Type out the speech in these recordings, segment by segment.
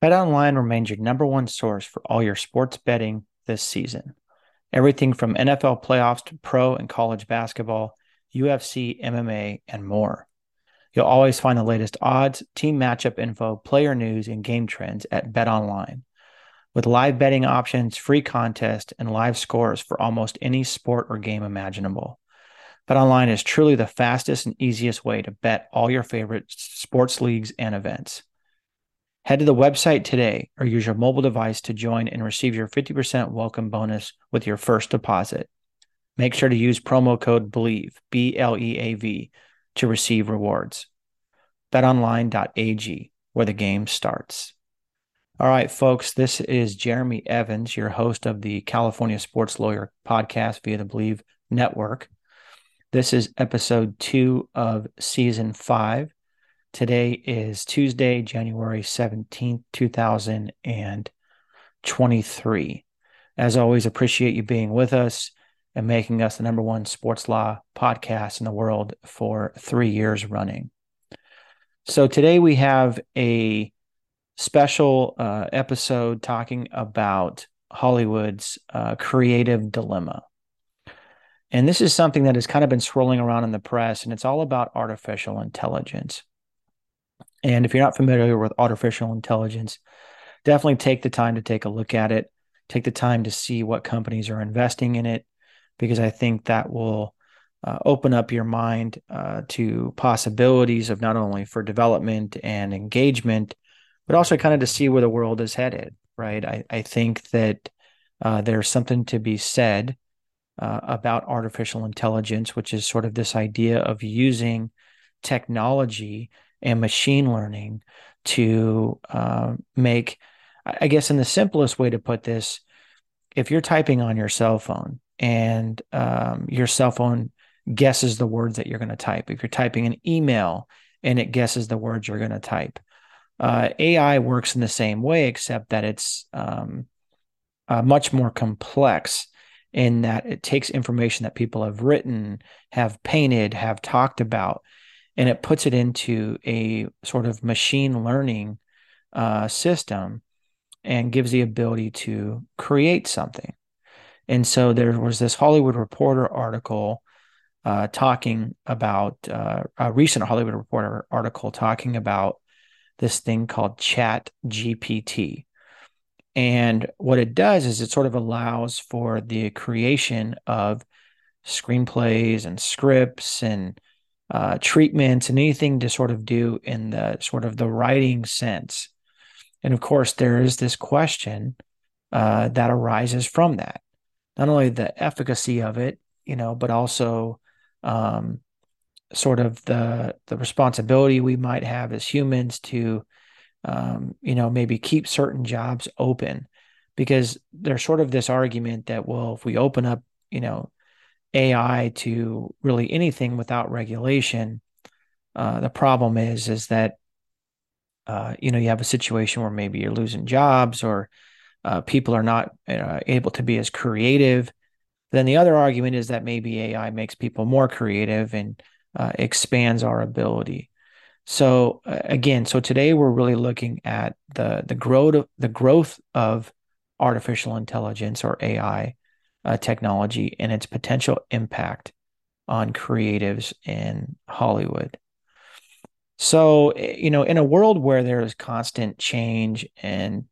BetOnline remains your number one source for all your sports betting this season. Everything from NFL playoffs to pro and college basketball, UFC, MMA, and more. You'll always find the latest odds, team matchup info, player news, and game trends at BetOnline. With live betting options, free contests, and live scores for almost any sport or game imaginable, BetOnline is truly the fastest and easiest way to bet all your favorite sports leagues and events. Head to the website today or use your mobile device to join and receive your 50% welcome bonus with your first deposit. Make sure to use promo code BLEAV, B-L-E-A-V, to receive rewards. BetOnline.ag, where the game starts. All right, folks, this is Jeremy Evans, your host of the California Sports Lawyer podcast via the BLEAV network. This is episode 2 of season 5. Today is Tuesday, January 17th, 2023. As always, appreciate you being with us and making us the number one sports law podcast in the world for 3 years running. So today we have a special episode talking about Hollywood's creative dilemma. And this is something that has kind of been swirling around in the press, and it's all about artificial intelligence. And if you're not familiar with artificial intelligence, definitely take the time to take a look at it. Take the time to see what companies are investing in it, because I think that will open up your mind to possibilities of not only for development and engagement, but also kind of to see where the world is headed, right? I think that there's something to be said about artificial intelligence, which is sort of this idea of using technology and machine learning to make, I guess in the simplest way to put this, if you're typing on your cell phone and your cell phone guesses the words that you're going to type, if you're typing an email and it guesses the words you're going to type, AI works in the same way, except that it's much more complex in that it takes information that people have written, have painted, have talked about, and it puts it into a sort of machine learning system and gives the ability to create something. And so there was this Hollywood Reporter article talking about, a recent Hollywood Reporter article talking about this thing called ChatGPT. And what it does is it sort of allows for the creation of screenplays and scripts and treatments and anything to sort of do in the sort of the writing sense. And of course, there is this question that arises from that, not only the efficacy of it, you know, but also sort of the responsibility we might have as humans to, you know, maybe keep certain jobs open, because there's sort of this argument that, well, if we open up, you know, AI to really anything without regulation, the problem is that, you know, you have a situation where maybe you're losing jobs or people are not able to be as creative. Then the other argument is that maybe AI makes people more creative and expands our ability. So again, so today we're really looking at the growth of artificial intelligence or AI technology and its potential impact on creatives in Hollywood. So, you know, in a world where there is constant change and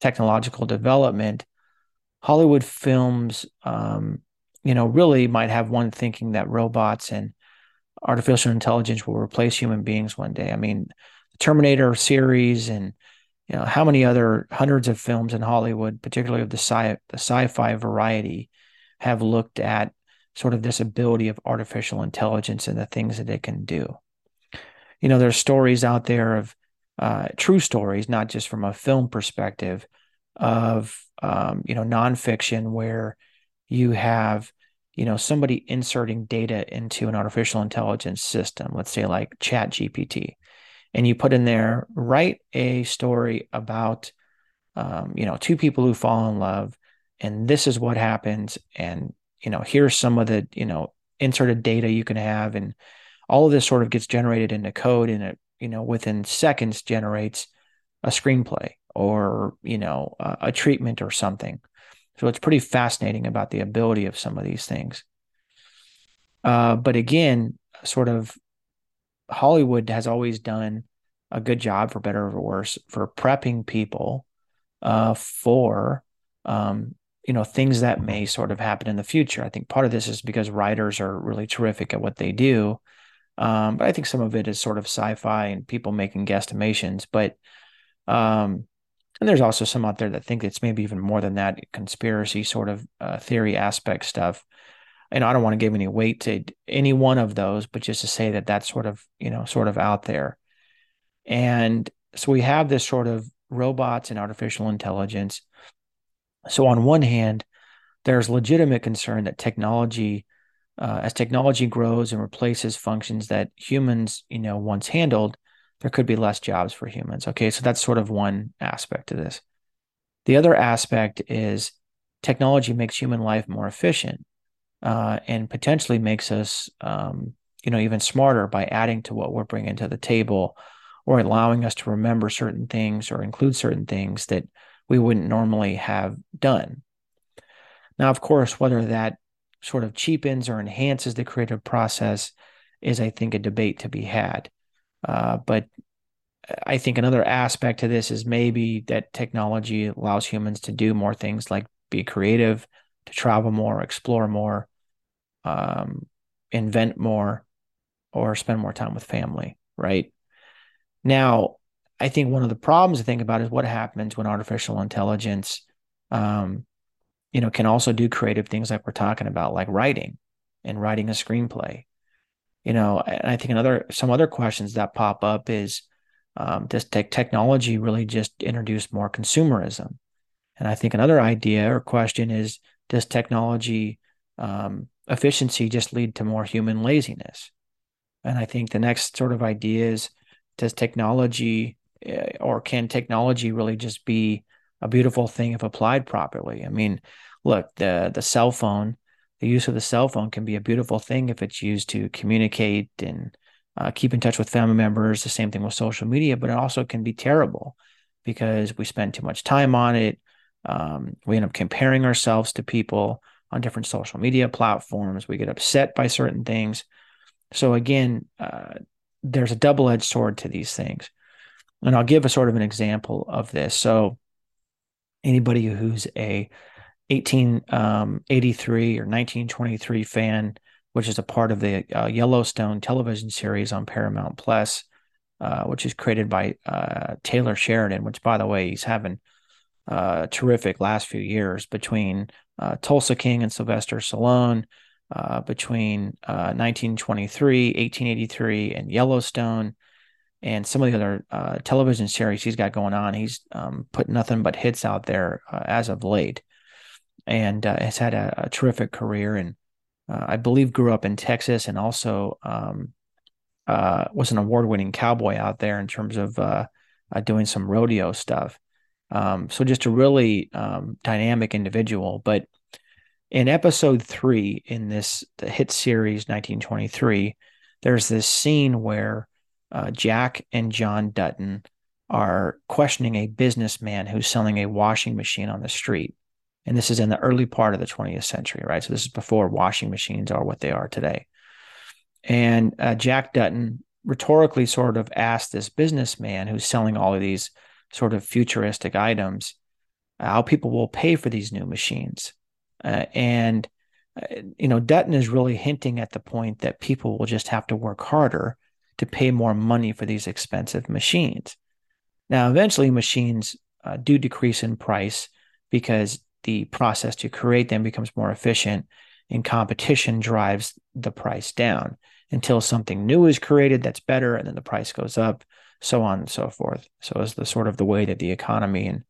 technological development, Hollywood films, you know, really might have one thinking that robots and artificial intelligence will replace human beings one day. I mean, the Terminator series and, you know, how many other hundreds of films in Hollywood, particularly of the sci-fi variety, have looked at sort of this ability of artificial intelligence and the things that it can do. you know, there's stories out there of true stories, not just from a film perspective, of, you know, nonfiction where you have, you know, somebody inserting data into an artificial intelligence system, let's say like ChatGPT, and you put in there, write a story about, you know, two people who fall in love, and this is what happens. And, you know, here's some of the, you know, inserted data you can have. And all of this sort of gets generated into code, and it, you know, within seconds generates a screenplay or, you know, a treatment or something. So it's pretty fascinating about the ability of some of these things. But again, sort of Hollywood has always done a good job, for better or worse, for prepping people for, you know, things that may sort of happen in the future. I think part of this is because writers are really terrific at what they do. But I think some of it is sort of sci-fi and people making guesstimations. But and there's also some out there that think it's maybe even more than that, conspiracy sort of theory aspect stuff. And I don't want to give any weight to any one of those, but just to say that that's sort of, you know, sort of out there. And so we have this sort of robots and artificial intelligence. So on one hand, there's legitimate concern that technology, as technology grows and replaces functions that humans, you know, once handled, there could be less jobs for humans. Okay, so that's sort of one aspect of this. The other aspect is technology makes human life more efficient and potentially makes us, you know, even smarter by adding to what we're bringing to the table, or allowing us to remember certain things or include certain things that we wouldn't normally have done. Now, of course, whether that sort of cheapens or enhances the creative process is, I think, a debate to be had. But I think another aspect to this is maybe that technology allows humans to do more things like be creative, to travel more, explore more, invent more, or spend more time with family, right? Now, I think one of the problems to think about is what happens when artificial intelligence, you know, can also do creative things like we're talking about, like writing and writing a screenplay. You know, and I think some other questions that pop up is, does technology really just introduce more consumerism? And I think another idea or question is, does technology efficiency just lead to more human laziness? And I think the next sort of idea is, does technology or can technology really just be a beautiful thing if applied properly? I mean, look, the cell phone. The use of the cell phone can be a beautiful thing if it's used to communicate and keep in touch with family members. The same thing with social media, but it also can be terrible because we spend too much time on it. We end up comparing ourselves to people on different social media platforms. We get upset by certain things. So again, there's a double-edged sword to these things. And I'll give a sort of an example of this. So anybody who's a 1883 or 1923 fan, which is a part of the Yellowstone television series on Paramount Plus, which is created by Taylor Sheridan, which, by the way, he's having a terrific last few years between Tulsa King and Sylvester Stallone, between 1923, 1883, and Yellowstone, and some of the other television series he's got going on. He's put nothing but hits out there as of late. And has had a terrific career, and I believe grew up in Texas, and also was an award-winning cowboy out there in terms of doing some rodeo stuff. So just a really dynamic individual. But in episode 3 in the hit series 1923, there's this scene where Jack and John Dutton are questioning a businessman who's selling a washing machine on the street. And this is in the early part of the 20th century, right? So this is before washing machines are what they are today. And Jack Dutton rhetorically sort of asked this businessman who's selling all of these sort of futuristic items, how people will pay for these new machines. You know, Dutton is really hinting at the point that people will just have to work harder to pay more money for these expensive machines. Now, eventually machines do decrease in price because the process to create them becomes more efficient, and competition drives the price down until something new is created that's better, and then the price goes up, so on and so forth. So it's the sort of the way that the economy and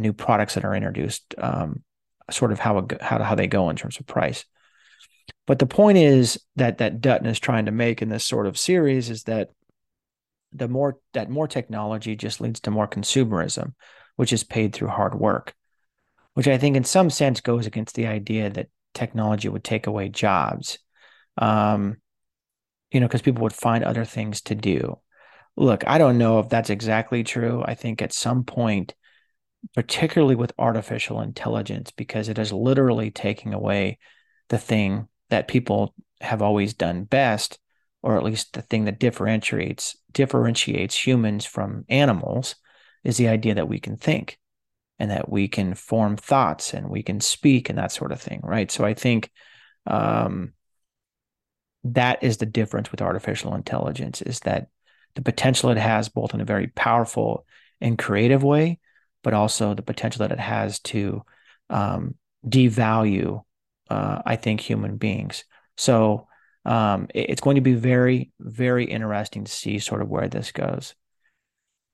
new products that are introduced, sort of how they go in terms of price. But the point is that Dutton is trying to make in this sort of series is that more technology just leads to more consumerism, which is paid through hard work, which I think in some sense goes against the idea that technology would take away jobs, because people would find other things to do. Look, I don't know if that's exactly true. I think at some point, particularly with artificial intelligence, because it is literally taking away the thing that people have always done best, or at least the thing that differentiates humans from animals, is the idea that we can think and that we can form thoughts and we can speak and that sort of thing, right? So I think that is the difference with artificial intelligence, is that the potential it has both in a very powerful and creative way, but also the potential that it has to devalue, I think, human beings. So it's going to be very, very interesting to see sort of where this goes.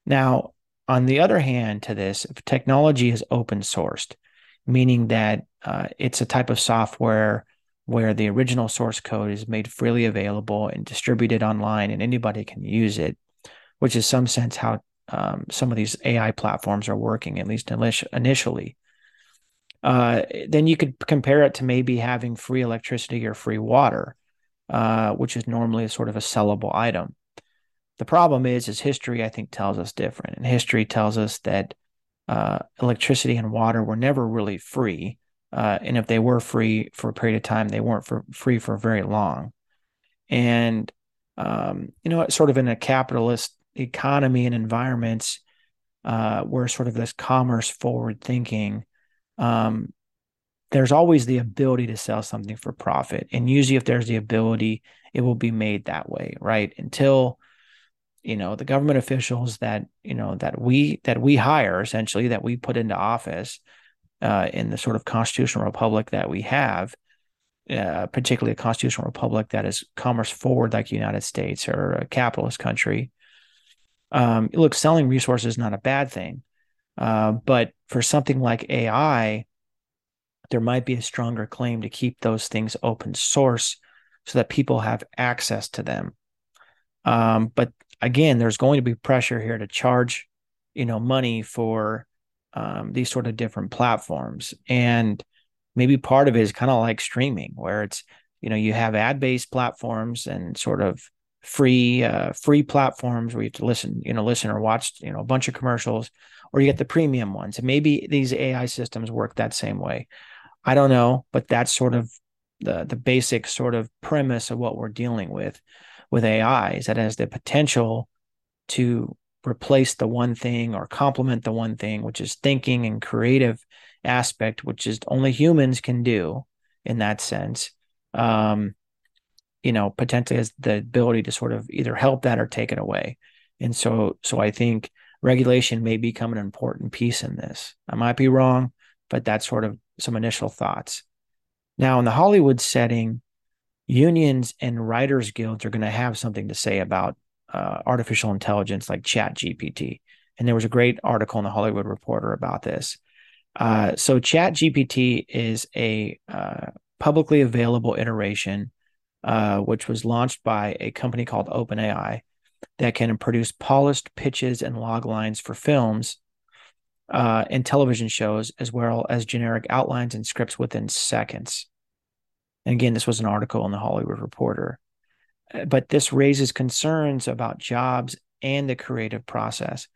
Now, on the other hand to this, if technology is open sourced, meaning that it's a type of software where the original source code is made freely available and distributed online and anybody can use it, which is some sense how some of these AI platforms are working, at least initially, then you could compare it to maybe having free electricity or free water, which is normally sort of a sellable item. The problem is history, I think, tells us different. And history tells us that electricity and water were never really free. And if they were free for a period of time, they weren't free for very long. And, sort of in a capitalist economy and environments where sort of this commerce forward thinking, there's always the ability to sell something for profit. And usually if there's the ability, it will be made that way, right? Until the government officials that we hire, essentially, that we put into office in the sort of constitutional republic that we have, particularly a constitutional republic that is commerce forward like the United States or a capitalist country. Look, selling resources is not a bad thing, but for something like AI, there might be a stronger claim to keep those things open source so that people have access to them. But again, there's going to be pressure here to charge, money for these sort of different platforms. And maybe part of it is kind of like streaming, where it's, you have ad-based platforms and sort of free platforms where you have to listen or watch, a bunch of commercials, or you get the premium ones. And maybe these AI systems work that same way. I don't know, but that's sort of the basic sort of premise of what we're dealing with AI, is that it has the potential to replace the one thing or complement the one thing, which is thinking and creative aspect, which is only humans can do in that sense. Potentially has the ability to sort of either help that or take it away. And so I think regulation may become an important piece in this. I might be wrong, but that's sort of some initial thoughts. Now, in the Hollywood setting, unions and writers' guilds are going to have something to say about artificial intelligence like ChatGPT. And there was a great article in the Hollywood Reporter about this. So ChatGPT is a publicly available iteration, which was launched by a company called OpenAI, that can produce polished pitches and log lines for films and television shows, as well as generic outlines and scripts within seconds. And again, this was an article in the Hollywood Reporter. But this raises concerns about jobs and the creative process.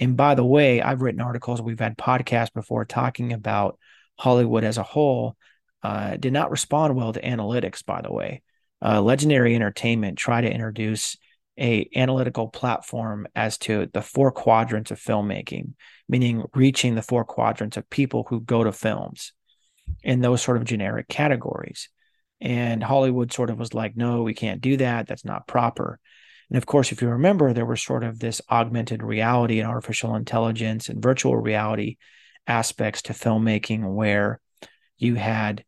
And by the way, I've written articles, we've had podcasts before talking about Hollywood as a whole. Did not respond well to analytics, by the way. Legendary Entertainment tried to introduce a analytical platform as to the four quadrants of filmmaking, meaning reaching the four quadrants of people who go to films in those sort of generic categories. And Hollywood sort of was like, no, we can't do that. That's not proper. And of course, if you remember, there was sort of this augmented reality and artificial intelligence and virtual reality aspects to filmmaking, where you had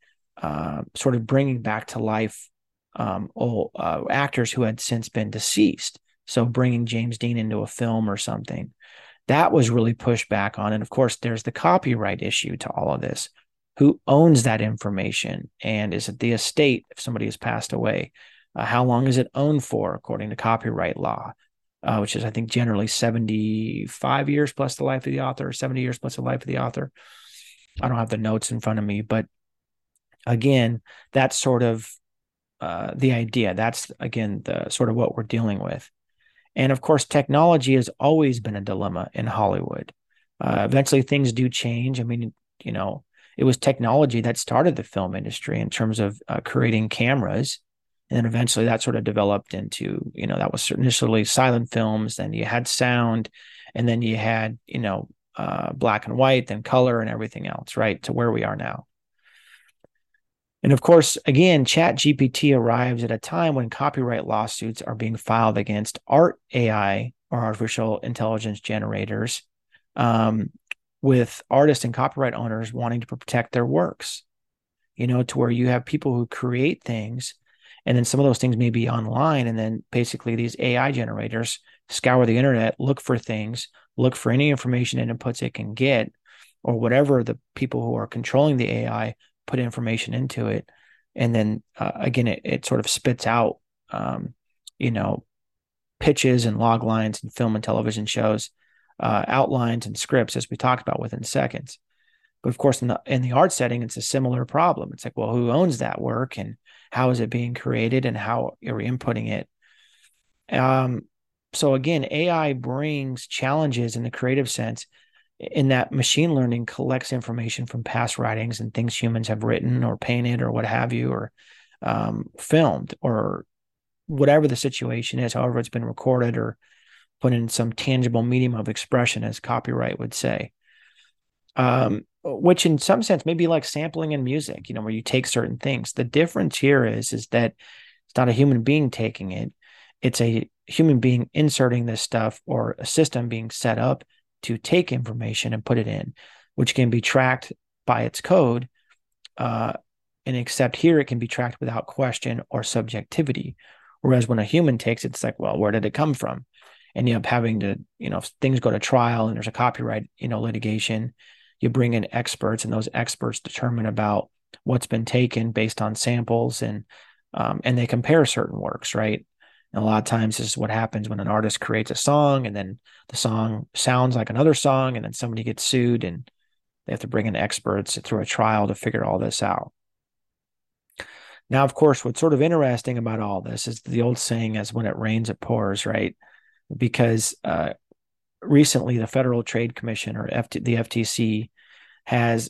sort of bringing back to life actors who had since been deceased. So bringing James Dean into a film or something, that was really pushed back on. And of course, there's the copyright issue to all of this. Who owns that information? And is it the estate if somebody has passed away? How long is it owned for according to copyright law, which is, I think, generally 75 years plus the life of the author, or 70 years plus the life of the author. I don't have the notes in front of me, but again, that's sort of the idea. That's, again, the sort of what we're dealing with. And of course, technology has always been a dilemma in Hollywood. Eventually, things do change. I mean, you know, it was technology that started the film industry in terms of creating cameras. And then eventually that sort of developed into, you know, that was initially silent films, then you had sound, and then you had, you know, black and white, then color and everything else, right, to where we are now. And of course, again, ChatGPT arrives at a time when copyright lawsuits are being filed against art AI or artificial intelligence generators, with artists and copyright owners wanting to protect their works, you know, to where you have people who create things. And then some of those things may be online. And then basically these AI generators scour the internet, look for things, look for any information and inputs it can get, or whatever the people who are controlling the AI put information into it. And then again, it sort of spits out, you know, pitches and log lines and film and television shows, outlines and scripts, as we talked about, within seconds. But of course, in the art setting, it's a similar problem. It's like, well, who owns that work, and how is it being created, and how are we inputting it? So again, AI brings challenges in the creative sense, in that machine learning collects information from past writings and things humans have written or painted or what have you, or filmed, or whatever the situation is, however it's been recorded or put in some tangible medium of expression, as copyright would say. Which in some sense may be like sampling in music, you know, where you take certain things. The difference here is that it's not a human being taking it. It's a human being inserting this stuff, or a system being set up to take information and put it in, which can be tracked by its code. And except here, it can be tracked without question or subjectivity. Whereas when a human takes it, it's like, well, where did it come from? And you end up having to, you know, if things go to trial and there's a copyright, you know, litigation, you bring in experts, and those experts determine about what's been taken based on samples, and they compare certain works, right? And a lot of times this is what happens when an artist creates a song, and then the song sounds like another song, and then somebody gets sued, and they have to bring in experts through a trial to figure all this out. Now, of course, what's sort of interesting about all this is the old saying is, when it rains, it pours, right? Because recently, the Federal Trade Commission, or the FTC, has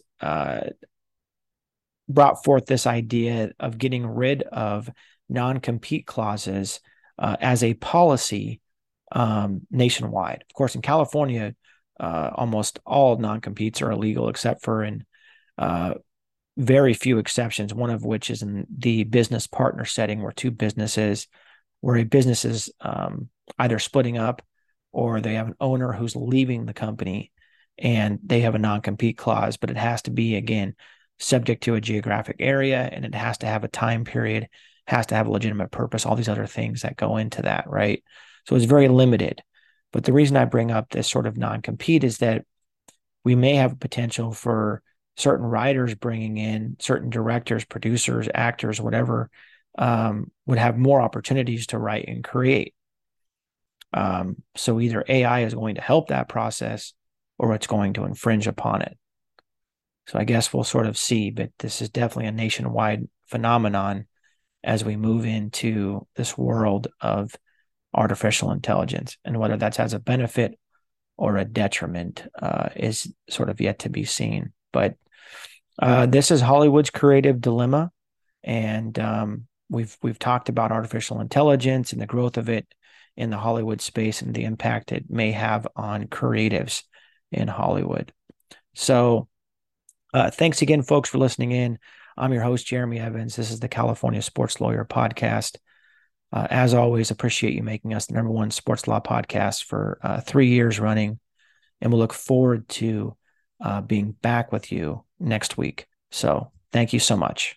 brought forth this idea of getting rid of non-compete clauses as a policy nationwide. Of course, in California, almost all non-competes are illegal, except for in very few exceptions, one of which is in the business partner setting, where a business is either splitting up, or they have an owner who's leaving the company and they have a non-compete clause, but it has to be, again, subject to a geographic area, and it has to have a time period, has to have a legitimate purpose, all these other things that go into that, right? So it's very limited. But the reason I bring up this sort of non-compete is that we may have potential for certain writers bringing in certain directors, producers, actors, whatever, would have more opportunities to write and create. So either AI is going to help that process, or it's going to infringe upon it. So I guess we'll sort of see, but this is definitely a nationwide phenomenon as we move into this world of artificial intelligence, and whether that's as a benefit or a detriment is sort of yet to be seen. But this is Hollywood's creative dilemma, and we've talked about artificial intelligence and the growth of it in the Hollywood space, and the impact it may have on creatives in Hollywood. So thanks again, folks, for listening in. I'm your host, Jeremy Evans. This is the California Sports Lawyer Podcast. As always, appreciate you making us the #1 sports law podcast for 3 years running. And we'll look forward to being back with you next week. So thank you so much.